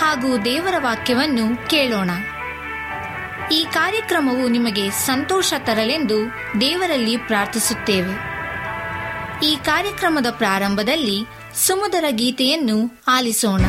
ಹಾಗೂ ದೇವರ ವಾಕ್ಯವನ್ನು ಕೇಳೋಣ. ಈ ಕಾರ್ಯಕ್ರಮವು ನಿಮಗೆ ಸಂತೋಷ ತರಲೆಂದು ದೇವರಲ್ಲಿ ಪ್ರಾರ್ಥಿಸುತ್ತೇವೆ. ಈ ಕಾರ್ಯಕ್ರಮದ ಪ್ರಾರಂಭದಲ್ಲಿ ಸುಮಧುರ ಗೀತೆಯನ್ನು ಆಲಿಸೋಣ.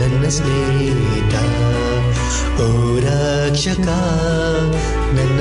ನನ್ನ ಸ್ನೇಹಿತ ರಕ್ಷಕ ನನ್ನ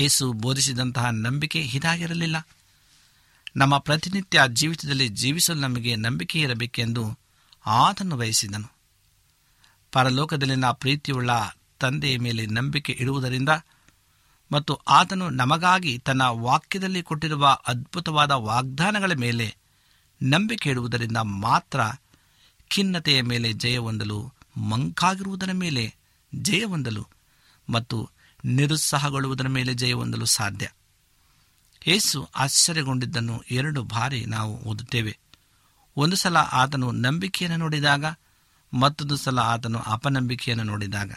ಯೇಸು ಬೋಧಿಸಿದಂತಹ ನಂಬಿಕೆ ಇದಾಗಿರಲಿಲ್ಲ. ನಮ್ಮ ಪ್ರತಿನಿತ್ಯ ಜೀವಿತದಲ್ಲಿ ಜೀವಿಸಲು ನಮಗೆ ನಂಬಿಕೆ ಇರಬೇಕೆಂದು ಆತನು ಬಯಸಿದನು. ಪರಲೋಕದಲ್ಲಿನ ಪ್ರೀತಿಯುಳ್ಳ ತಂದೆಯ ಮೇಲೆ ನಂಬಿಕೆ ಇಡುವುದರಿಂದ ಮತ್ತು ಆತನು ನಮಗಾಗಿ ತನ್ನ ವಾಕ್ಯದಲ್ಲಿ ಕೊಟ್ಟಿರುವ ಅದ್ಭುತವಾದ ವಾಗ್ದಾನಗಳ ಮೇಲೆ ನಂಬಿಕೆ ಇಡುವುದರಿಂದ ಮಾತ್ರ ಖಿನ್ನತೆಯ ಮೇಲೆ ಜಯ ಹೊಂದಲು, ಮಂಕಾಗಿರುವುದರ ಮೇಲೆ ಜಯ ಹೊಂದಲು ಮತ್ತು ನಿರುತ್ಸಾಹಗೊಳ್ಳುವುದರ ಮೇಲೆ ಜಯ ಹೊಂದಲು ಸಾಧ್ಯ. ಯೇಸು ಆಶ್ಚರ್ಯಗೊಂಡಿದ್ದನ್ನು 2 ಬಾರಿ ನಾವು ಓದುತ್ತೇವೆ. ಒಂದು ಸಲ ಆತನು ನಂಬಿಕೆಯನ್ನು ನೋಡಿದಾಗ, ಮತ್ತೊಂದು ಸಲ ಆತನು ಅಪನಂಬಿಕೆಯನ್ನು ನೋಡಿದಾಗ.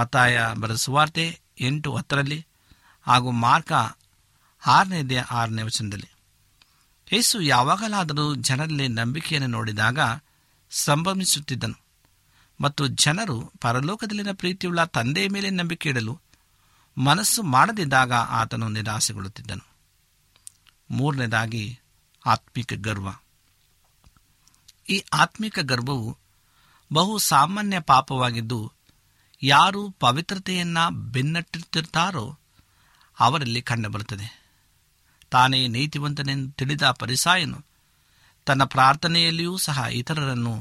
ಮತ್ತಾಯ ಬರ ಸುವಾರ್ತೆ 8:10 ಹಾಗೂ ಮಾರ್ಕ 6:6. ಯೇಸು ಯಾವಾಗಲಾದರೂ ಜನರಲ್ಲಿ ನಂಬಿಕೆಯನ್ನು ನೋಡಿದಾಗ ಸಂಭ್ರಮಿಸುತ್ತಿದ್ದನು ಮತ್ತು ಜನರು ಪರಲೋಕದಲ್ಲಿನ ಪ್ರೀತಿಯುಳ್ಳ ತಂದೆಯ ಮೇಲೆ ನಂಬಿಕೆ ಇಡಲು ಮನಸ್ಸು ಮಾಡದಿದ್ದಾಗ ಆತನು ನಿರಾಸೆಗೊಳ್ಳುತ್ತಿದ್ದನು. 3ನೇದಾಗಿ ಆತ್ಮಿಕ ಗರ್ವ. ಈ ಆತ್ಮಿಕ ಗರ್ವವು ಬಹು ಸಾಮಾನ್ಯ ಪಾಪವಾಗಿದ್ದು, ಯಾರು ಪವಿತ್ರತೆಯನ್ನು ಬೆನ್ನಟ್ಟುತ್ತಿರ್ತಾರೋ ಅವರಲ್ಲಿ ಕಂಡುಬರುತ್ತದೆ. ತಾನೇ ನೀತಿವಂತನೆಂದು ತಿಳಿದ ಪರಿಸಾಯನು ತನ್ನ ಪ್ರಾರ್ಥನೆಯಲ್ಲಿಯೂ ಸಹ ಇತರರನ್ನು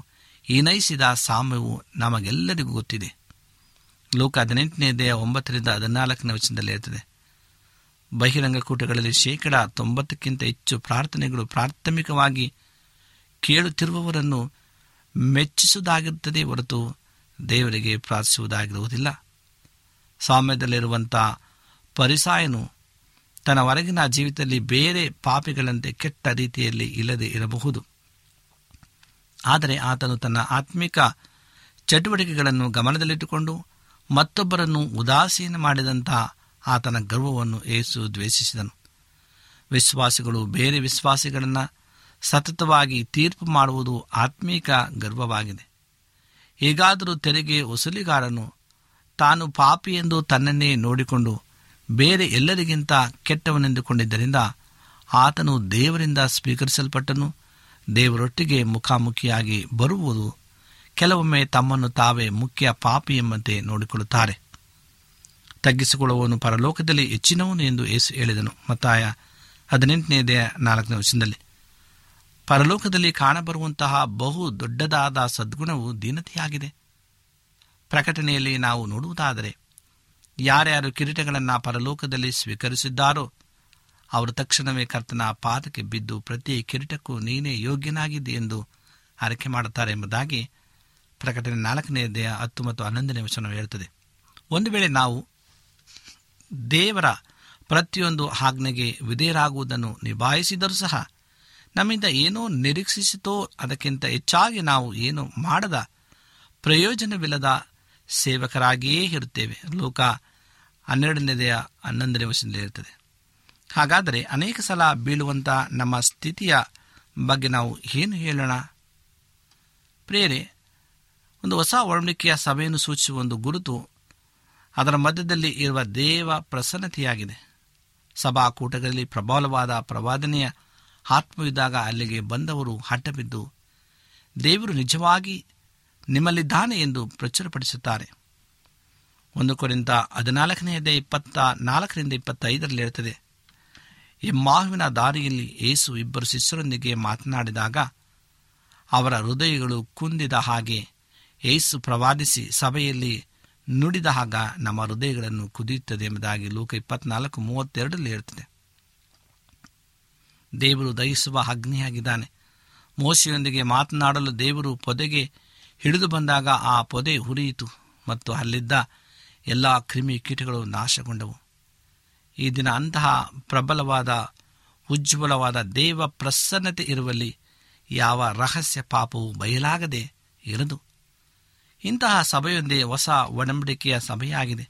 ಹಿನೈಸಿದ ಸಾಮ್ಯವು ನಮಗೆಲ್ಲರಿಗೂ ಗೊತ್ತಿದೆ. ಲೋಕ 18:9-14 ಇರುತ್ತದೆ. ಬಹಿರಂಗಕೂಟಗಳಲ್ಲಿ 90% ಹೆಚ್ಚು ಪ್ರಾರ್ಥನೆಗಳು ಪ್ರಾಥಮಿಕವಾಗಿ ಕೇಳುತ್ತಿರುವವರನ್ನು ಮೆಚ್ಚಿಸುವುದಾಗಿರುತ್ತದೆ ಹೊರತು ದೇವರಿಗೆ ಪ್ರಾರ್ಥಿಸುವುದಾಗಿರುವುದಿಲ್ಲ. ಸಾಮ್ಯದಲ್ಲಿರುವಂಥ ಪರಿಸಾಯನು ತನ್ನ ಹೊರಗಿನ ಜೀವಿತದಲ್ಲಿ ಬೇರೆ ಪಾಪಿಗಳಂತೆ ಕೆಟ್ಟ ರೀತಿಯಲ್ಲಿ ಇಲ್ಲದೆ ಇರಬಹುದು, ಆದರೆ ಆತನು ತನ್ನ ಆತ್ಮಿಕ ಚಟುವಟಿಕೆಗಳನ್ನು ಗಮನದಲ್ಲಿಟ್ಟುಕೊಂಡು ಮತ್ತೊಬ್ಬರನ್ನು ಉದಾಸೀನ ಮಾಡಿದಂಥ ಆತನ ಗರ್ವವನ್ನು ಯೇಸು ದ್ವೇಷಿಸಿದನು. ವಿಶ್ವಾಸಿಗಳು ಬೇರೆ ವಿಶ್ವಾಸಿಗಳನ್ನು ಸತತವಾಗಿ ತೀರ್ಪು ಮಾಡುವುದು ಆತ್ಮೀಕ ಗರ್ವವಾಗಿದೆ. ಹೀಗಾದರೂ ತೆರಿಗೆ ವಸೂಲಿಗಾರನು ತಾನು ಪಾಪಿ ಎಂದು ತನ್ನನ್ನೇ ನೋಡಿಕೊಂಡು ಬೇರೆ ಎಲ್ಲರಿಗಿಂತ ಕೆಟ್ಟವನೆಂದುಕೊಂಡಿದ್ದರಿಂದ ಆತನು ದೇವರಿಂದ ಸ್ವೀಕರಿಸಲ್ಪಟ್ಟನು. ದೇವರೊಟ್ಟಿಗೆ ಮುಖಾಮುಖಿಯಾಗಿ ಬರುವುದು ಕೆಲವೊಮ್ಮೆ ತಮ್ಮನ್ನು ತಾವೇ ಮುಖ್ಯ ಪಾಪಿ ಎಂಬಂತೆ ನೋಡಿಕೊಳ್ಳುತ್ತಾರೆ. ತಗ್ಗಿಸಿಕೊಳ್ಳುವವನು ಪರಲೋಕದಲ್ಲಿ ಹೆಚ್ಚಿನವನು ಎಂದು ಯೇಸು ಹೇಳಿದನು. ಮತ್ತಾಯ 18:4. ಪರಲೋಕದಲ್ಲಿ ಕಾಣಬರುವಂತಹ ಬಹು ದೊಡ್ಡದಾದ ಸದ್ಗುಣವು ದೀನತೆಯಾಗಿದೆ. ಪ್ರಕಟಣೆಯಲ್ಲಿ ನಾವು ನೋಡುವುದಾದರೆ, ಯಾರ್ಯಾರು ಕಿರೀಟಗಳನ್ನು ಪರಲೋಕದಲ್ಲಿ ಸ್ವೀಕರಿಸಿದ್ದಾರೋ ಅವರು ತಕ್ಷಣವೇ ಕರ್ತನ ಪಾದಕ್ಕೆ ಬಿದ್ದು ಪ್ರತಿ ಕಿರೀಟಕ್ಕೂ ನೀನೇ ಯೋಗ್ಯನಾಗಿದೆ ಎಂದು ಅರಿಕೆ ಮಾಡುತ್ತಾರೆ ಎಂಬುದಾಗಿ ಪ್ರಕಟಣೆ 4:10 ಮತ್ತು 11 ಹೇಳುತ್ತದೆ. ಒಂದು ವೇಳೆ ನಾವು ದೇವರ ಪ್ರತಿಯೊಂದು ಆಜ್ಞೆಗೆ ವಿಧೇಯರಾಗುವುದನ್ನು ನಿಭಾಯಿಸಿದರೂ ಸಹ ನಮ್ಮಿಂದ ಏನೋ ನಿರೀಕ್ಷಿಸಿತೋ ಅದಕ್ಕಿಂತ ಹೆಚ್ಚಾಗಿ ನಾವು ಏನೋ ಮಾಡದ ಪ್ರಯೋಜನವಿಲ್ಲದ ಸೇವಕರಾಗಿಯೇ ಇರುತ್ತೇವೆ. ಲೋಕ 12:11 ಇರುತ್ತದೆ. ಹಾಗಾದರೆ ಅನೇಕ ಸಲ ಬೀಳುವಂಥ ನಮ್ಮ ಸ್ಥಿತಿಯ ಬಗ್ಗೆ ನಾವು ಏನು ಹೇಳೋಣ? ಪ್ರಿಯರೇ, ಒಂದು ಹೊಸ ಒಡಂಬಡಿಕೆಯ ಸಭೆಯನ್ನು ಸೂಚಿಸುವ ಒಂದು ಗುರುತು ಅದರ ಮಧ್ಯದಲ್ಲಿ ಇರುವ ದೇವ ಪ್ರಸನ್ನತೆಯಾಗಿದೆ. ಸಭಾಕೂಟಗಳಲ್ಲಿ ಪ್ರಬಲವಾದ ಪ್ರವಾದನೆಯ ಆತ್ಮವಿದ್ದಾಗ ಅಲ್ಲಿಗೆ ಬಂದವರು ಹಠಬಿದ್ದು ದೇವರು ನಿಜವಾಗಿ ನಿಮ್ಮಲ್ಲಿದ್ದಾನೆ ಎಂದು ಪ್ರಚುರಪಡಿಸುತ್ತಾರೆ. 1 ಕೊರಿಂಥ 14:24-25 ಹೇಳ್ತದೆ, ಎಮ್ಮಾಹುವಿನ ದಾರಿಯಲ್ಲಿ ಯೇಸು ಇಬ್ಬರು ಶಿಷ್ಯರೊಂದಿಗೆ ಮಾತನಾಡಿದಾಗ ಅವರ ಹೃದಯಗಳು ಕುಂದಿದ ಹಾಗೆ ಯೇಸು ಪ್ರವಾದಿಸಿ ಸಭೆಯಲ್ಲಿ ನುಡಿದ ಆಗ ನಮ್ಮ ಹೃದಯಗಳನ್ನು ಕುದಿಯುತ್ತದೆ ಎಂಬುದಾಗಿ ಲೂಕ 24:32 ಹೇಳ್ತದೆ. ದೇವರು ದಹಿಸುವ ಅಗ್ನಿಯಾಗಿದ್ದಾನೆ. ಮೋಶೆಯೊಂದಿಗೆ ಮಾತನಾಡಲು ದೇವರು ಪೊದೆಗೆ ಹಿಡಿದು ಬಂದಾಗ ಆ ಪೊದೆ ಹುರಿಯಿತು ಮತ್ತು ಅಲ್ಲಿದ್ದ ಎಲ್ಲ ಕ್ರಿಮಿ ಕೀಟಗಳು ನಾಶಗೊಂಡವು. ಈ ದಿನ ಅಂತಹ ಪ್ರಬಲವಾದ ಉಜ್ವಲವಾದ ದೇವ ಪ್ರಸನ್ನತೆ ಇರುವಲ್ಲಿ ಯಾವ ರಹಸ್ಯ ಪಾಪವು ಬಯಲಾಗದೆ ಇರದು. ಇಂತಹ ಸಭೆಯೊಂದೇ ಹೊಸ ಒಡಂಬಡಿಕೆಯ ಸಭೆಯಾಗಿದೆ.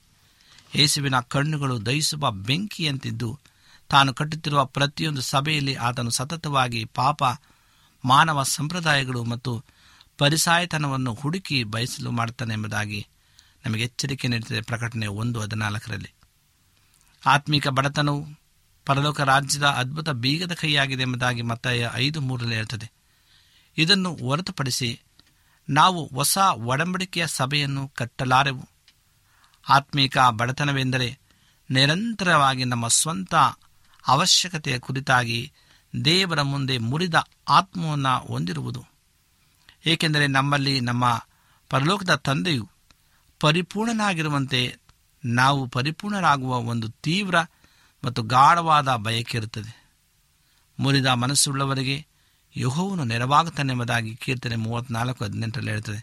ಯೇಸುವಿನ ಕಣ್ಣುಗಳು ದಹಿಸುವ ಬೆಂಕಿಯಂತಿದ್ದು, ತಾನು ಕಟ್ಟುತ್ತಿರುವ ಪ್ರತಿಯೊಂದು ಸಭೆಯಲ್ಲಿ ಆತನು ಸತತವಾಗಿ ಪಾಪ, ಮಾನವ ಸಂಪ್ರದಾಯಗಳು ಮತ್ತು ಪರಿಸಾಯತನವನ್ನು ಹುಡುಕಿ ಬಯಸಲು ಮಾಡುತ್ತಾನೆ ಎಂಬುದಾಗಿ ನಮಗೆ ಎಚ್ಚರಿಕೆ ನೀಡುತ್ತದೆ. ಪ್ರಕಟಣೆ 1:14. ಆತ್ಮೀಕ ಬಡತನವು ಪರಲೋಕ ರಾಜ್ಯದ ಅದ್ಭುತ ಬೀಗದ ಕೈಯಾಗಿದೆ ಎಂಬುದಾಗಿ ಮತ್ತಾಯ 5:3 ಹೇಳ್ತದೆ. ಇದನ್ನು ಹೊರತುಪಡಿಸಿ ನಾವು ಹೊಸ ಒಡಂಬಡಿಕೆಯ ಸಭೆಯನ್ನು ಕಟ್ಟಲಾರೆವು. ಆತ್ಮೀಕ ಬಡತನವೆಂದರೆ ನಿರಂತರವಾಗಿ ನಮ್ಮ ಸ್ವಂತ ಅವಶ್ಯಕತೆಯ ಕುರಿತಾಗಿ ದೇವರ ಮುಂದೆ ಮುರಿದ ಆತ್ಮವನ್ನು ಹೊಂದಿರುವುದು. ಏಕೆಂದರೆ ನಮ್ಮಲ್ಲಿ ನಮ್ಮ ಪರಲೋಕದ ತಂದೆಯು ಪರಿಪೂರ್ಣನಾಗಿರುವಂತೆ ನಾವು ಪರಿಪೂರ್ಣರಾಗುವ ಒಂದು ತೀವ್ರ ಮತ್ತು ಗಾಢವಾದ ಬಯಕೆ ಇರುತ್ತದೆ. ಮುರಿದ ಮನಸ್ಸುಳ್ಳವರಿಗೆ ಯೆಹೋವನು ನೆರವಾಗುತ್ತಾನೆಂಬುದಾಗಿ ಕೀರ್ತನೆ 34:18 ಹೇಳ್ತದೆ.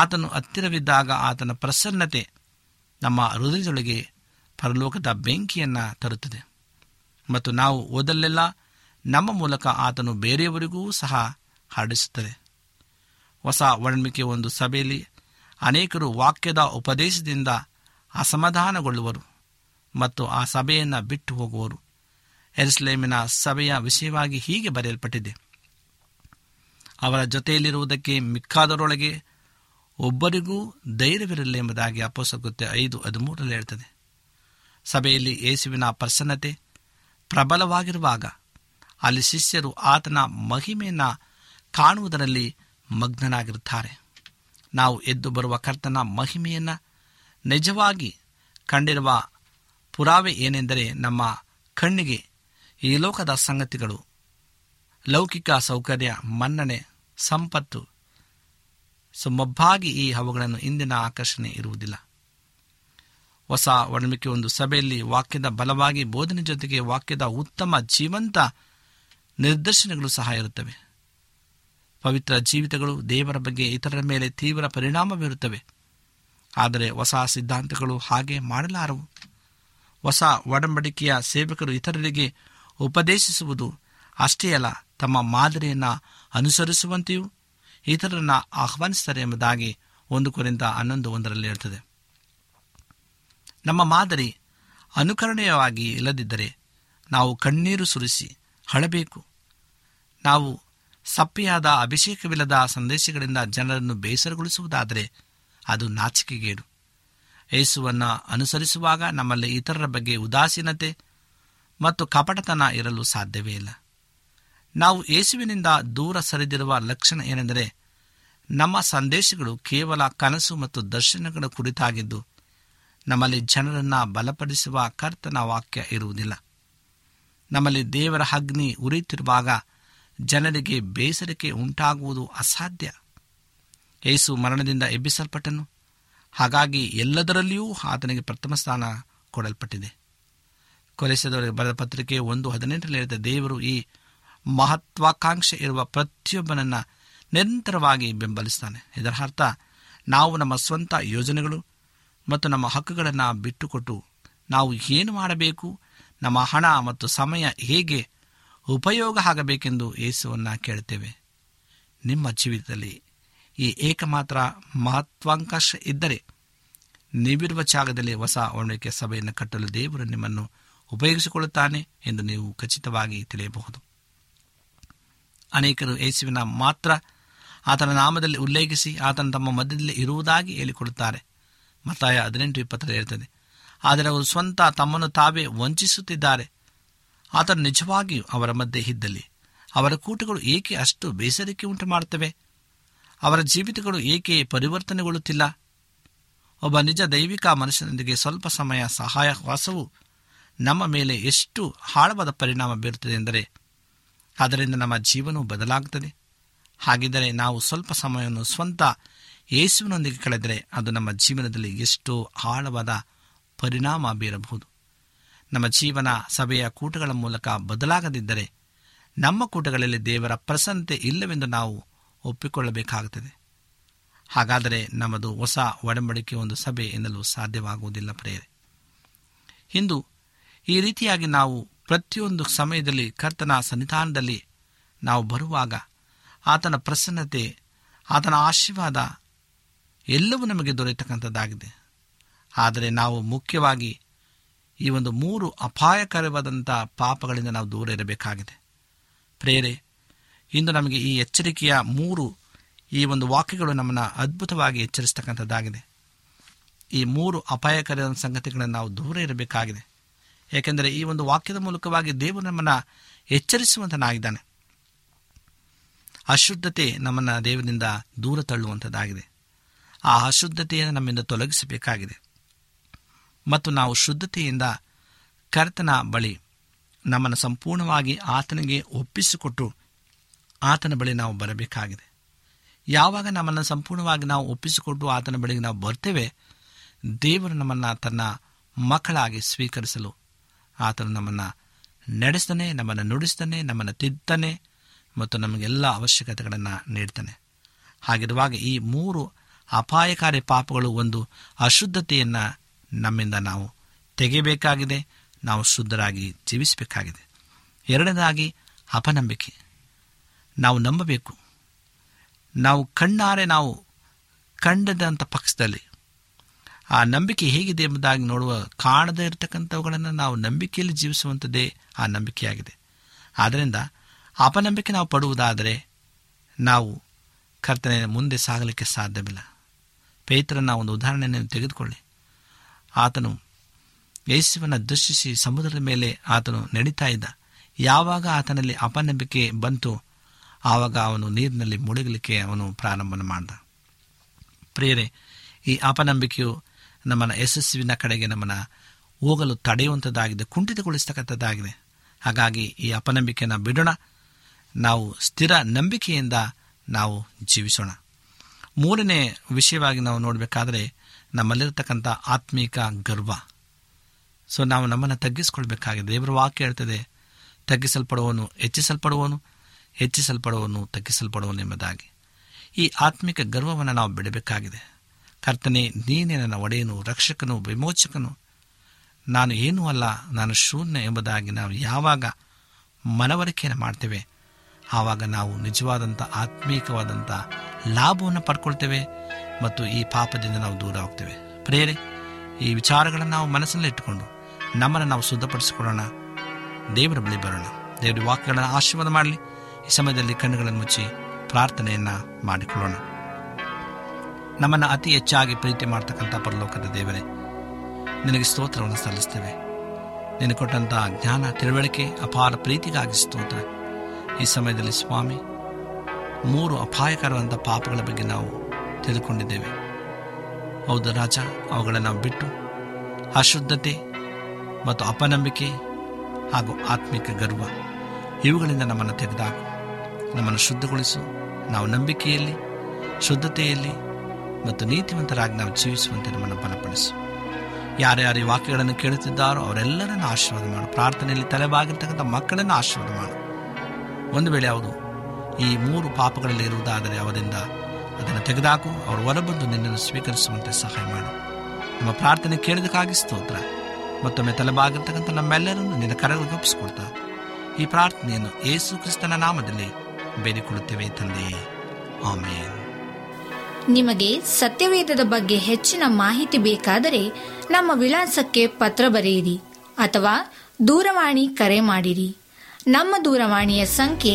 ಆತನು ಹತ್ತಿರವಿದ್ದಾಗ ಆತನ ಪ್ರಸನ್ನತೆ ನಮ್ಮ ಹೃದಯದೊಳಗೆ ಪರಲೋಕದ ಬೆಂಕಿಯನ್ನು ತರುತ್ತದೆ ಮತ್ತು ನಾವು ಓದಲ್ಲೆಲ್ಲ ನಮ್ಮ ಮೂಲಕ ಆತನು ಬೇರೆಯವರಿಗೂ ಸಹ ಹರಡಿಸುತ್ತದೆ. ಹೊಸ ಒಡಂಬಡಿಕೆ ಒಂದು ಸಭೆಯಲ್ಲಿ ಅನೇಕರು ವಾಕ್ಯದ ಉಪದೇಶದಿಂದ ಅಸಮಾಧಾನಗೊಳ್ಳುವರು ಮತ್ತು ಆ ಸಭೆಯನ್ನು ಬಿಟ್ಟು ಹೋಗುವರು. ಯೆರೂಸಲೇಮಿನ ಸಭೆಯ ವಿಷಯವಾಗಿ ಹೀಗೆ ಬರೆಯಲ್ಪಟ್ಟಿದೆ: ಅವರ ಜೊತೆಯಲ್ಲಿರುವುದಕ್ಕೆ ಮಿಕ್ಕಾದರೊಳಗೆ ಒಬ್ಬರಿಗೂ ಧೈರ್ಯವಿರಲ್ಲ ಎಂಬುದಾಗಿ ಅಪೊಸ್ತಲರ ಕೃತ್ಯ 5:13 ಹೇಳ್ತದೆ. ಸಭೆಯಲ್ಲಿ ಯೇಸುವಿನ ಪ್ರಸನ್ನತೆ ಪ್ರಬಲವಾಗಿರುವಾಗ ಅಲ್ಲಿ ಶಿಷ್ಯರು ಆತನ ಮಹಿಮೆಯನ್ನು ಕಾಣುವುದರಲ್ಲಿ ಮಗ್ನರಾಗಿರುತ್ತಾರೆ. ನಾವು ಎದ್ದು ಬರುವ ಕರ್ತನ ಮಹಿಮೆಯನ್ನು ನಿಜವಾಗಿ ಕಂಡಿರುವ ಪುರಾವೆ ಏನೆಂದರೆ ನಮ್ಮ ಕಣ್ಣಿಗೆ ಈ ಲೋಕದ ಸಂಗತಿಗಳು, ಲೌಕಿಕ ಸೌಕರ್ಯ, ಮನ್ನಣೆ, ಸಂಪತ್ತು ಸುಮಬ್ಬಾಗಿ ಅವುಗಳನ್ನು ಇಂದಿನ ಆಕರ್ಷಣೆ ಇರುವುದಿಲ್ಲ. ಹೊಸ ಒಡಂಬಡಿಕೆ ಒಂದು ಸಭೆಯಲ್ಲಿ ವಾಕ್ಯದ ಬಲವಾಗಿ ಬೋಧನೆ ಜೊತೆಗೆ ವಾಕ್ಯದ ಉತ್ತಮ ಜೀವಂತ ನಿರ್ದೇಶನಗಳು ಸಹ ಇರುತ್ತವೆ. ಪವಿತ್ರ ಜೀವಿತಗಳು ದೇವರ ಬಗ್ಗೆ ಇತರರ ಮೇಲೆ ತೀವ್ರ ಪರಿಣಾಮ ಬೀರುತ್ತವೆ. ಆದರೆ ಹೊಸ ಸಿದ್ಧಾಂತಗಳು ಹಾಗೆ ಮಾಡಲಾರವು. ಹೊಸ ಒಡಂಬಡಿಕೆಯ ಸೇವಕರು ಇತರರಿಗೆ ಉಪದೇಶಿಸುವುದು ಅಷ್ಟೇ ಅಲ್ಲ, ತಮ್ಮ ಮಾದರಿಯನ್ನು ಅನುಸರಿಸುವಂತೆಯೂ ಇತರರನ್ನು ಆಹ್ವಾನಿಸುತ್ತಾರೆ ಎಂಬುದಾಗಿ 1 Corinthians 11:1 ಇರ್ತದೆ. ನಮ್ಮ ಮಾದರಿ ಅನುಕರಣೀಯವಾಗಿ ಇಲ್ಲದಿದ್ದರೆ ನಾವು ಕಣ್ಣೀರು ಸುರಿಸಿ ಅಳಬೇಕು. ನಾವು ಸಪ್ಪೆಯಾದ, ಅಭಿಷೇಕವಿಲ್ಲದ ಸಂದೇಶಗಳಿಂದ ಜನರನ್ನು ಬೇಸರಗೊಳಿಸುವುದಾದರೆ ಅದು ನಾಚಿಕೆಗೇಡು. ಯೇಸುವನ್ನು ಅನುಸರಿಸುವಾಗ ನಮ್ಮಲ್ಲಿ ಇತರರ ಬಗ್ಗೆ ಉದಾಸೀನತೆ ಮತ್ತು ಕಪಟತನ ಇರಲು ಸಾಧ್ಯವೇ ಇಲ್ಲ. ನಾವು ಯೇಸುವಿನಿಂದ ದೂರ ಸರಿದಿರುವ ಲಕ್ಷಣ ಏನೆಂದರೆ ನಮ್ಮ ಸಂದೇಶಗಳು ಕೇವಲ ಕನಸು ಮತ್ತು ದರ್ಶನಗಳ ಕುರಿತಾಗಿದ್ದು ನಮ್ಮಲ್ಲಿ ಜನರನ್ನು ಬಲಪಡಿಸುವ ಕರ್ತನ ವಾಕ್ಯ ಇರುವುದಿಲ್ಲ. ನಮ್ಮಲ್ಲಿ ದೇವರ ಅಗ್ನಿ ಉರಿಯುತ್ತಿರುವಾಗ ಜನರಿಗೆ ಬೇಸರಿಕೆ ಉಂಟಾಗುವುದು ಅಸಾಧ್ಯ. ಯೇಸು ಮರಣದಿಂದ ಎಬ್ಬಿಸಲ್ಪಟ್ಟನು. ಹಾಗಾಗಿ ಎಲ್ಲದರಲ್ಲಿಯೂ ಆತನಿಗೆ ಪ್ರಥಮ ಸ್ಥಾನ ಕೊಡಲ್ಪಟ್ಟಿದೆ. ಕೊಲೊಸ್ಸೆದವರಿಗೆ ಬರೆದ ಪತ್ರಿಕೆ 1:18 ಹೇಳಿದ ದೇವರು ಈ ಮಹತ್ವಾಕಾಂಕ್ಷೆ ಇರುವ ಪ್ರತಿಯೊಬ್ಬನನ್ನು ನಿರಂತರವಾಗಿ ಬೆಂಬಲಿಸ್ತಾನೆ. ಇದರ ಅರ್ಥ ನಾವು ನಮ್ಮ ಸ್ವಂತ ಯೋಜನೆಗಳು ಮತ್ತು ನಮ್ಮ ಹಕ್ಕುಗಳನ್ನು ಬಿಟ್ಟುಕೊಟ್ಟು ನಾವು ಏನು ಮಾಡಬೇಕು, ನಮ್ಮ ಹಣ ಮತ್ತು ಸಮಯ ಹೇಗೆ ಉಪಯೋಗ ಆಗಬೇಕೆಂದು ಯೇಸುವನ್ನು ಕೇಳ್ತೇವೆ. ನಿಮ್ಮ ಜೀವಿತದಲ್ಲಿ ಈ ಏಕಮಾತ್ರ ಮಹತ್ವಾಕಾಂಕ್ಷೆ ಇದ್ದರೆ ನೀವಿರುವ ಜಾಗದಲ್ಲಿ ಹೊಸ ಒಡಂಬಡಿಕೆ ಸಭೆಯನ್ನು ಕಟ್ಟಲು ದೇವರು ನಿಮ್ಮನ್ನು ಉಪಯೋಗಿಸಿಕೊಳ್ಳುತ್ತಾನೆ ಎಂದು ನೀವು ಖಚಿತವಾಗಿ ತಿಳಿಯಬಹುದು. ಅನೇಕರು ಯೇಸುವಿನ ಮಾತ್ರ ಆತನ ನಾಮದಲ್ಲಿ ಉಲ್ಲೇಖಿಸಿ ಆತನ ತಮ್ಮ ಮಧ್ಯದಲ್ಲಿ ಇರುವುದಾಗಿ ಹೇಳಿಕೊಳ್ಳುತ್ತಾರೆ. ಮತ್ತಾಯ 18:20 ಇರ್ತದೆ. ಆದರೆ ಅವರು ಸ್ವಂತ ತಮ್ಮನ್ನು ತಾವೇ ವಂಚಿಸುತ್ತಿದ್ದಾರೆ. ಆತನು ನಿಜವಾಗಿಯೂ ಅವರ ಮಧ್ಯೆ ಇದ್ದಲ್ಲಿ ಅವರ ಕೂಟಗಳು ಏಕೆ ಅಷ್ಟು ಬೇಸರಿಕೆ ಉಂಟು ಮಾಡುತ್ತವೆ? ಅವರ ಜೀವಿತಗಳು ಏಕೆ ಪರಿವರ್ತನೆಗೊಳ್ಳುತ್ತಿಲ್ಲ? ಒಬ್ಬ ನಿಜ ದೈವಿಕ ಮನುಷ್ಯನೊಂದಿಗೆ ಸ್ವಲ್ಪ ಸಮಯ ಸಹವಾಸವು ನಮ್ಮ ಮೇಲೆ ಎಷ್ಟು ಆಳವಾದ ಪರಿಣಾಮ ಬೀರುತ್ತದೆ ಎಂದರೆ ಅದರಿಂದ ನಮ್ಮ ಜೀವನವು ಬದಲಾಗುತ್ತದೆ. ಹಾಗಿದ್ದರೆ ನಾವು ಸ್ವಲ್ಪ ಸಮಯವನ್ನು ಸ್ವಂತ ಯೇಸುವಿನೊಂದಿಗೆ ಕಳೆದರೆ ಅದು ನಮ್ಮ ಜೀವನದಲ್ಲಿ ಎಷ್ಟೋ ಆಳವಾದ ಪರಿಣಾಮ ಬೀರಬಹುದು. ನಮ್ಮ ಜೀವನ ಸಭೆಯ ಕೂಟಗಳ ಮೂಲಕ ಬದಲಾಗದಿದ್ದರೆ ನಮ್ಮ ಕೂಟಗಳಲ್ಲಿ ದೇವರ ಪ್ರಸನ್ನತೆ ಇಲ್ಲವೆಂದು ನಾವು ಒಪ್ಪಿಕೊಳ್ಳಬೇಕಾಗುತ್ತದೆ. ಹಾಗಾದರೆ ನಮ್ಮದು ಹೊಸ ಒಡಂಬಡಿಕೆ ಒಂದು ಸಭೆ ಎನ್ನಲು ಸಾಧ್ಯವಾಗುವುದಿಲ್ಲ. ಪ್ರೇರೆ ಇಂದು ಈ ರೀತಿಯಾಗಿ ನಾವು ಪ್ರತಿಯೊಂದು ಸಮಯದಲ್ಲಿ ಕರ್ತನ ಸನ್ನಿಧಾನದಲ್ಲಿ ನಾವು ಬರುವಾಗ ಆತನ ಪ್ರಸನ್ನತೆ, ಆತನ ಆಶೀರ್ವಾದ ಎಲ್ಲವೂ ನಮಗೆ ದೊರೆಯತಕ್ಕಂಥದ್ದಾಗಿದೆ. ಆದರೆ ನಾವು ಮುಖ್ಯವಾಗಿ ಈ ಒಂದು 3 ಅಪಾಯಕಾರಿಯಾದಂಥ ಪಾಪಗಳಿಂದ ನಾವು ದೂರ ಇರಬೇಕಾಗಿದೆ. ಪ್ರೇರೆ ಇಂದು ನಮಗೆ ಈ ಎಚ್ಚರಿಕೆಯ 3 ಈ ಒಂದು ವಾಕ್ಯಗಳು ನಮ್ಮನ್ನು ಅದ್ಭುತವಾಗಿ ಎಚ್ಚರಿಸತಕ್ಕಂಥದ್ದಾಗಿದೆ. ಈ 3 ಅಪಾಯಕಾರಿಯಾದ ಸಂಗತಿಗಳನ್ನು ನಾವು ದೂರ ಇರಬೇಕಾಗಿದೆ. ಏಕೆಂದರೆ ಈ ಒಂದು ವಾಕ್ಯದ ಮೂಲಕವಾಗಿ ದೇವರು ನಮ್ಮನ್ನು ಎಚ್ಚರಿಸುವಂತನಾಗಿದ್ದಾನೆ. ಅಶುದ್ಧತೆ ನಮ್ಮನ್ನು ದೇವರಿಂದ ದೂರ ತಳ್ಳುವಂಥದ್ದಾಗಿದೆ. ಆ ಅಶುದ್ಧತೆಯನ್ನು ನಮ್ಮಿಂದ ತೊಲಗಿಸಬೇಕಾಗಿದೆ ಮತ್ತು ನಾವು ಶುದ್ಧತೆಯಿಂದ ಕರ್ತನ ಬಳಿ ನಮ್ಮನ್ನು ಸಂಪೂರ್ಣವಾಗಿ ಆತನಿಗೆ ಒಪ್ಪಿಸಿಕೊಟ್ಟು ಆತನ ಬಳಿ ನಾವು ಬರಬೇಕಾಗಿದೆ. ಯಾವಾಗ ನಮ್ಮನ್ನು ಸಂಪೂರ್ಣವಾಗಿ ನಾವು ಒಪ್ಪಿಸಿಕೊಟ್ಟು ಆತನ ಬಳಿಗೆ ನಾವು ಬರ್ತೇವೆ, ದೇವರು ನಮ್ಮನ್ನು ತನ್ನ ಮಕ್ಕಳಾಗಿ ಸ್ವೀಕರಿಸಲು ಆತನು ನಮ್ಮನ್ನು ನಡೆಸ್ತಾನೆ, ನಮ್ಮನ್ನು ನುಡಿಸ್ತಾನೆ, ನಮ್ಮನ್ನು ತಿದ್ದುತ್ತಾನೆ ಮತ್ತು ನಮಗೆಲ್ಲ ಅವಶ್ಯಕತೆಗಳನ್ನು ನೀಡ್ತಾನೆ. ಹಾಗಿರುವಾಗ ಈ 3 ಅಪಾಯಕಾರಿ ಪಾಪಗಳು, ಒಂದು ಅಶುದ್ಧತೆಯನ್ನು ನಮ್ಮಿಂದ ನಾವು ತೆಗೆಯಬೇಕಾಗಿದೆ, ನಾವು ಶುದ್ಧರಾಗಿ ಜೀವಿಸಬೇಕಾಗಿದೆ. ಎರಡನೇದಾಗಿ ಅಪನಂಬಿಕೆ. ನಾವು ನಂಬಬೇಕು. ನಾವು ಕಣ್ಣಾರೆ ನಾವು ಕಂಡದಂಥ ಪಕ್ಷದಲ್ಲಿ ಆ ನಂಬಿಕೆ ಹೇಗಿದೆ ಎಂಬುದಾಗಿ ನೋಡುವ, ಕಾಣದೇ ಇರತಕ್ಕಂಥವುಗಳನ್ನು ನಾವು ನಂಬಿಕೆಯಲ್ಲಿ ಜೀವಿಸುವಂಥದ್ದೇ ಆ ನಂಬಿಕೆಯಾಗಿದೆ. ಆದ್ದರಿಂದ ಅಪನಂಬಿಕೆ ನಾವು ಪಡುವುದಾದರೆ ನಾವು ಕರ್ತನ ಮುಂದೆ ಸಾಗಲಿಕ್ಕೆ ಸಾಧ್ಯವಿಲ್ಲ. ಪೇತ್ರನ ಒಂದು ಉದಾಹರಣೆಯನ್ನು ತೆಗೆದುಕೊಳ್ಳಿ. ಆತನು ಯೇಸುವನ್ನು ದೃಷ್ಟಿಸಿ ಸಮುದ್ರದ ಮೇಲೆ ಆತನು ನಡೀತಾ ಇದ್ದ. ಯಾವಾಗ ಆತನಲ್ಲಿ ಅಪನಂಬಿಕೆ ಬಂತು, ಆವಾಗ ಅವನು ನೀರಿನಲ್ಲಿ ಮುಳುಗಲಿಕ್ಕೆ ಅವನು ಪ್ರಾರಂಭ ಮಾಡಿದ. ಪ್ರಿಯರೇ, ಈ ಅಪನಂಬಿಕೆಯು ನಮ್ಮನ್ನು ಯಶಸ್ಸಿನ ಕಡೆಗೆ ನಮ್ಮನ್ನು ಹೋಗಲು ತಡೆಯುವಂಥದ್ದಾಗಿದೆ, ಕುಂಠಿತಗೊಳಿಸ್ತಕ್ಕಂಥದ್ದಾಗಿದೆ. ಹಾಗಾಗಿ ಈ ಅಪನಂಬಿಕೆಯನ್ನು ಬಿಡೋಣ. ನಾವು ಸ್ಥಿರ ನಂಬಿಕೆಯಿಂದ ನಾವು ಜೀವಿಸೋಣ. 3ನೇ ವಿಷಯವಾಗಿ ನಾವು ನೋಡಬೇಕಾದರೆ ನಮ್ಮಲ್ಲಿರತಕ್ಕಂಥ ಆತ್ಮೀಕ ಗರ್ವ. ನಾವು ನಮ್ಮನ್ನು ತಗ್ಗಿಸ್ಕೊಳ್ಬೇಕಾಗಿದೆ. ದೇವರ ವಾಕ್ಯ ಹೇಳ್ತದೆ, ತಗ್ಗಿಸಲ್ಪಡುವವನು ಹೆಚ್ಚಿಸಲ್ಪಡುವನು, ಹೆಚ್ಚಿಸಲ್ಪಡುವನು ತಗ್ಗಿಸಲ್ಪಡುವನು ಎಂಬುದಾಗಿ. ಈ ಆತ್ಮಿಕ ಗರ್ವವನ್ನು ನಾವು ಬಿಡಬೇಕಾಗಿದೆ. ಕರ್ತನೇ, ನೀನೇ ನನ್ನ ಒಡೆಯನು, ರಕ್ಷಕನು, ವಿಮೋಚಕನು, ನಾನು ಏನೂ ಅಲ್ಲ, ನಾನು ಶೂನ್ಯ ಎಂಬುದಾಗಿ ನಾವು ಯಾವಾಗ ಮನವರಿಕೆಯನ್ನು ಮಾಡ್ತೇವೆ, ಆವಾಗ ನಾವು ನಿಜವಾದಂಥ ಆತ್ಮೀಕವಾದಂಥ ಲಾಭವನ್ನು ಪಡ್ಕೊಳ್ತೇವೆ ಮತ್ತು ಈ ಪಾಪದಿಂದ ನಾವು ದೂರ ಹೋಗ್ತೇವೆ. ಪ್ರೇರೆ, ಈ ವಿಚಾರಗಳನ್ನು ನಾವು ಮನಸ್ಸಿನಲ್ಲಿ ಇಟ್ಟುಕೊಂಡು ನಮ್ಮನ್ನು ನಾವು ಶುದ್ಧಪಡಿಸಿಕೊಳ್ಳೋಣ. ದೇವರ ಬಳಿ ಬರೋಣ. ದೇವರ ವಾಕ್ಯಗಳನ್ನು ಆಶೀರ್ವಾದ ಮಾಡಲಿ. ಈ ಸಮಯದಲ್ಲಿ ಕಣ್ಣುಗಳನ್ನು ಮುಚ್ಚಿ ಪ್ರಾರ್ಥನೆಯನ್ನು ಮಾಡಿಕೊಳ್ಳೋಣ. ನಮ್ಮನ್ನು ಅತಿ ಹೆಚ್ಚಾಗಿ ಪ್ರೀತಿ ಮಾಡ್ತಕ್ಕಂಥ ಪರಲೋಕದ ದೇವರೇ, ನಿನಗೆ ಸ್ತೋತ್ರವನ್ನು ಸಲ್ಲಿಸ್ತೇವೆ. ನಿನಗೆ ಕೊಟ್ಟಂಥ ಜ್ಞಾನ, ತಿಳುವಳಿಕೆ, ಅಪಾರ ಪ್ರೀತಿಗಾಗಿ ಸ್ತೋತ್ರ. ಈ ಸಮಯದಲ್ಲಿ ಸ್ವಾಮಿ, 3 ಅಪಾಯಕರವಾದ ಪಾಪಗಳ ಬಗ್ಗೆ ನಾವು ತಿಳಿದುಕೊಂಡಿದ್ದೇವೆ. ಹೌದು ರಾಜ, ಅವುಗಳನ್ನು ಬಿಟ್ಟು ಅಶುದ್ಧತೆ ಮತ್ತು ಅಪನಂಬಿಕೆ ಹಾಗೂ ಆತ್ಮಿಕ ಗರ್ವ ಇವುಗಳಿಂದ ನಮ್ಮನ್ನು ತೆಗೆದಾಕು, ನಮ್ಮನ್ನು ಶುದ್ಧಗೊಳಿಸು. ನಾವು ನಂಬಿಕೆಯಲ್ಲಿ, ಶುದ್ಧತೆಯಲ್ಲಿ ಮತ್ತು ನೀತಿವಂತರಾಗಿ ನಾವು ಜೀವಿಸುವಂತೆ ನಮ್ಮನ್ನು ಬಲಪಡಿಸು. ಯಾರ್ಯಾರು ಈ ವಾಕ್ಯಗಳನ್ನು ಕೇಳುತ್ತಿದ್ದಾರೋ ಅವರೆಲ್ಲರನ್ನು ಆಶೀರ್ವಾದ ಮಾಡು. ಪ್ರಾರ್ಥನೆಯಲ್ಲಿ ತಲೆಬಾಗಿರ್ತಕ್ಕಂಥ ಮಕ್ಕಳನ್ನು ಆಶೀರ್ವಾದ ಮಾಡು. ಒಂದು ವೇಳೆ ಅವರು ಈ 3 ಪಾಪಗಳಲ್ಲಿ ಇರುವುದಾದರೆ ಅವರಿಂದ ಅದನ್ನು ತೆಗೆದಾಕು. ಅವರು ಹೊರಬಂದು ನಿನ್ನನ್ನು ಸ್ವೀಕರಿಸುವಂತೆ ಸಹಾಯ ಮಾಡು. ನಮ್ಮ ಪ್ರಾರ್ಥನೆ ಕೇಳೋದಕ್ಕಾಗಿ ಸ್ತೋತ್ರ. ಮತ್ತೊಮ್ಮೆ ತಲೆಬಾಗಿರ್ತಕ್ಕಂಥ ನಮ್ಮೆಲ್ಲರನ್ನು ನಿನ್ನ ಕರಗೊಪ್ಪಿಸಿಕೊಡ್ತಾ ಈ ಪ್ರಾರ್ಥನೆಯನ್ನು ಯೇಸು ಕ್ರಿಸ್ತನ ನಾಮದಲ್ಲಿ ಬೇಡಿಕೊಳ್ಳುತ್ತೇವೆ ತಂದೆಯೇ, ಆಮೇನ್. ನಿಮಗೆ ಸತ್ಯವೇದದ ಬಗ್ಗೆ ಹೆಚ್ಚಿನ ಮಾಹಿತಿ ಬೇಕಾದರೆ ನಮ್ಮ ವಿಳಾಸಕ್ಕೆ ಪತ್ರ ಬರೆಯಿರಿ ಅಥವಾ ದೂರವಾಣಿ ಕರೆ ಮಾಡಿರಿ. ನಮ್ಮ ದೂರವಾಣಿಯ ಸಂಖ್ಯೆ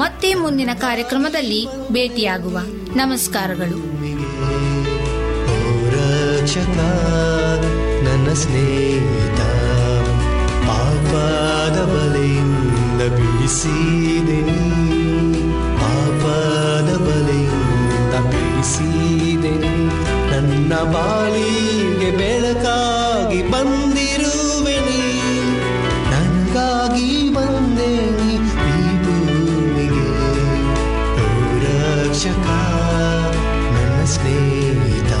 ಮತ್ತೆ ಮುಂದಿನ ಕಾರ್ಯಕ್ರಮದಲ್ಲಿ ಭೇಟಿಯಾಗುವ. ನಮಸ್ಕಾರಗಳು. ನನ್ನ ಸ್ನೇಹಿತ ಪಾಪದ ಬಲೆಯಿಂದ ಬಿಡಿಸಿದೆನು, ಪಾಪದ ಬಲೆಯಿಂದ ಬಿಡಿಸಿದೆನು, ನನ್ನ ಬಾಳಿಗೆ ಬೆಳಕಾಗಿ ಬಂದಿರುವೆ, ನನಗಾಗಿ ಬಂದೆ ಈ ಭೂಮಿಗೆ. ಓ ರಕ್ಷಕ ನನ್ನ ಸ್ನೇಹಿತ,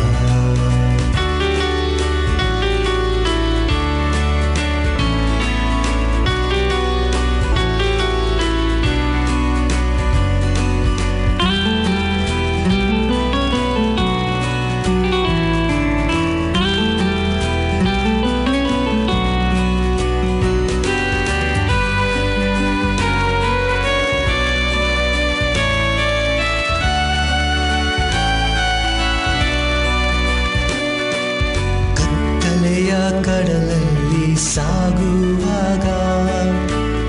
ಕಡಲಲ್ಲಿ ಸಾಗುವಾಗ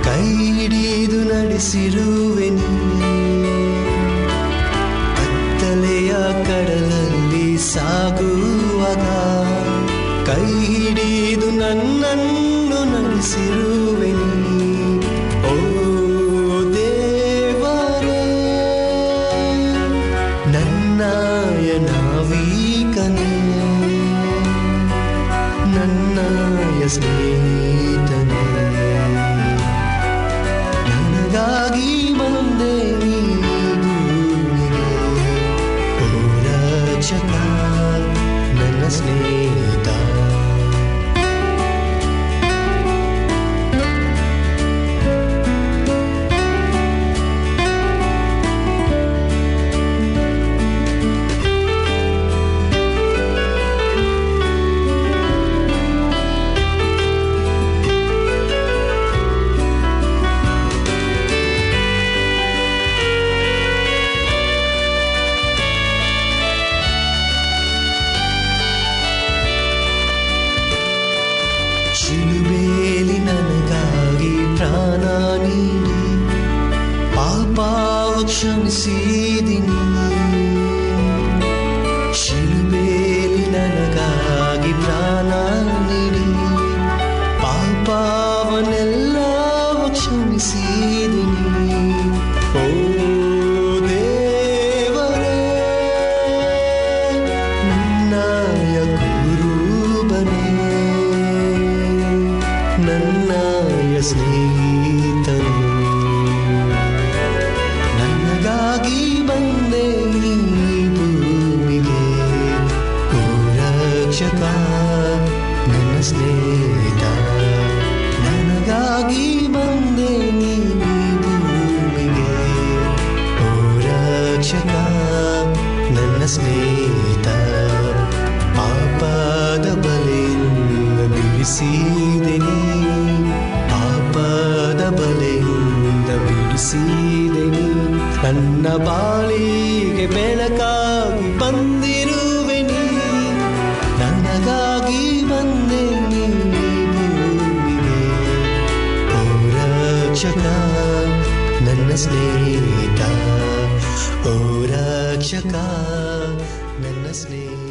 ಕೈ ಹಿಡಿದು ನಡೆಸಿರುವೆ ನೀನೆ, ಕತ್ತಲೆಯ ಕಡಲಲ್ಲಿ ಸಾಗುವಾಗ ಕೈ ಹಿಡಿದು ನನ್ನನ್ನು ನಡೆಸಿರುವೆ ನೀ. ಓ ದೇವರೇ ನನ್ನಾಯ ನಾವೀಕನೇ, ನನ್ನಾಯ ಸ್ನೇಹಿತನೇ, ನನಗಾಗಿ ಬಂದೆ ನೀ ಭೂಮಿಗೆ. ಓ ರಕ್ಷಕ ನನ್ನ ಸ್ನೇಹಿತ, ಕ್ಷಮಿಸಿದಿನಿ ಶಿಲುಬೇಲಿ, ನನಗಾಗಿ ಪ್ರಾಣ ನೀಡಿ ಪಾಪವನ್ನೆಲ್ಲ ಕ್ಷಮಿಸಿದಿನಿ. ಓ ದೇವರೇ ನನ್ನಾಯ ಗುರು ಬನೇ, ನನ್ನಾಯ ಸ್ನೇಹಿತನೇ, ಬಂದೆ ನೀ ಭೂಮಿಗೆ. ಓ ರಕ್ಷಕ ನನ್ನ ಸ್ನೇಹಿತ, ನನಗಾಗಿ ಬಂದೆ ನೀ ಭೂಮಿಗೆ. ಓ ರಕ್ಷಕ ನನ್ನ ಸ್ನೇಹಿತ, ಪಾಪದ ಬಲೆಯಿಂದ ಬಿಡಿಸಿದೆನು, ಪಾಪದ ಬಲೆಯಿಂದ ಬಿಡಿಸಿದೆನು, ನನ್ನ ಬಾಳಿಗೆ ಬೆಳಕಾಗಿ ಬಂದಿರುವೆ ನೀ, ನನಗಾಗಿ ಬಂದೆ ನೀ ಭೂಮಿಗೆ. ಓ ರಕ್ಷಕ ನನ್ನ ಸ್ನೇಹಿತ, ಓ ರಕ್ಷಕ ನನ್ನ ಸ್ನೇಹಿತ.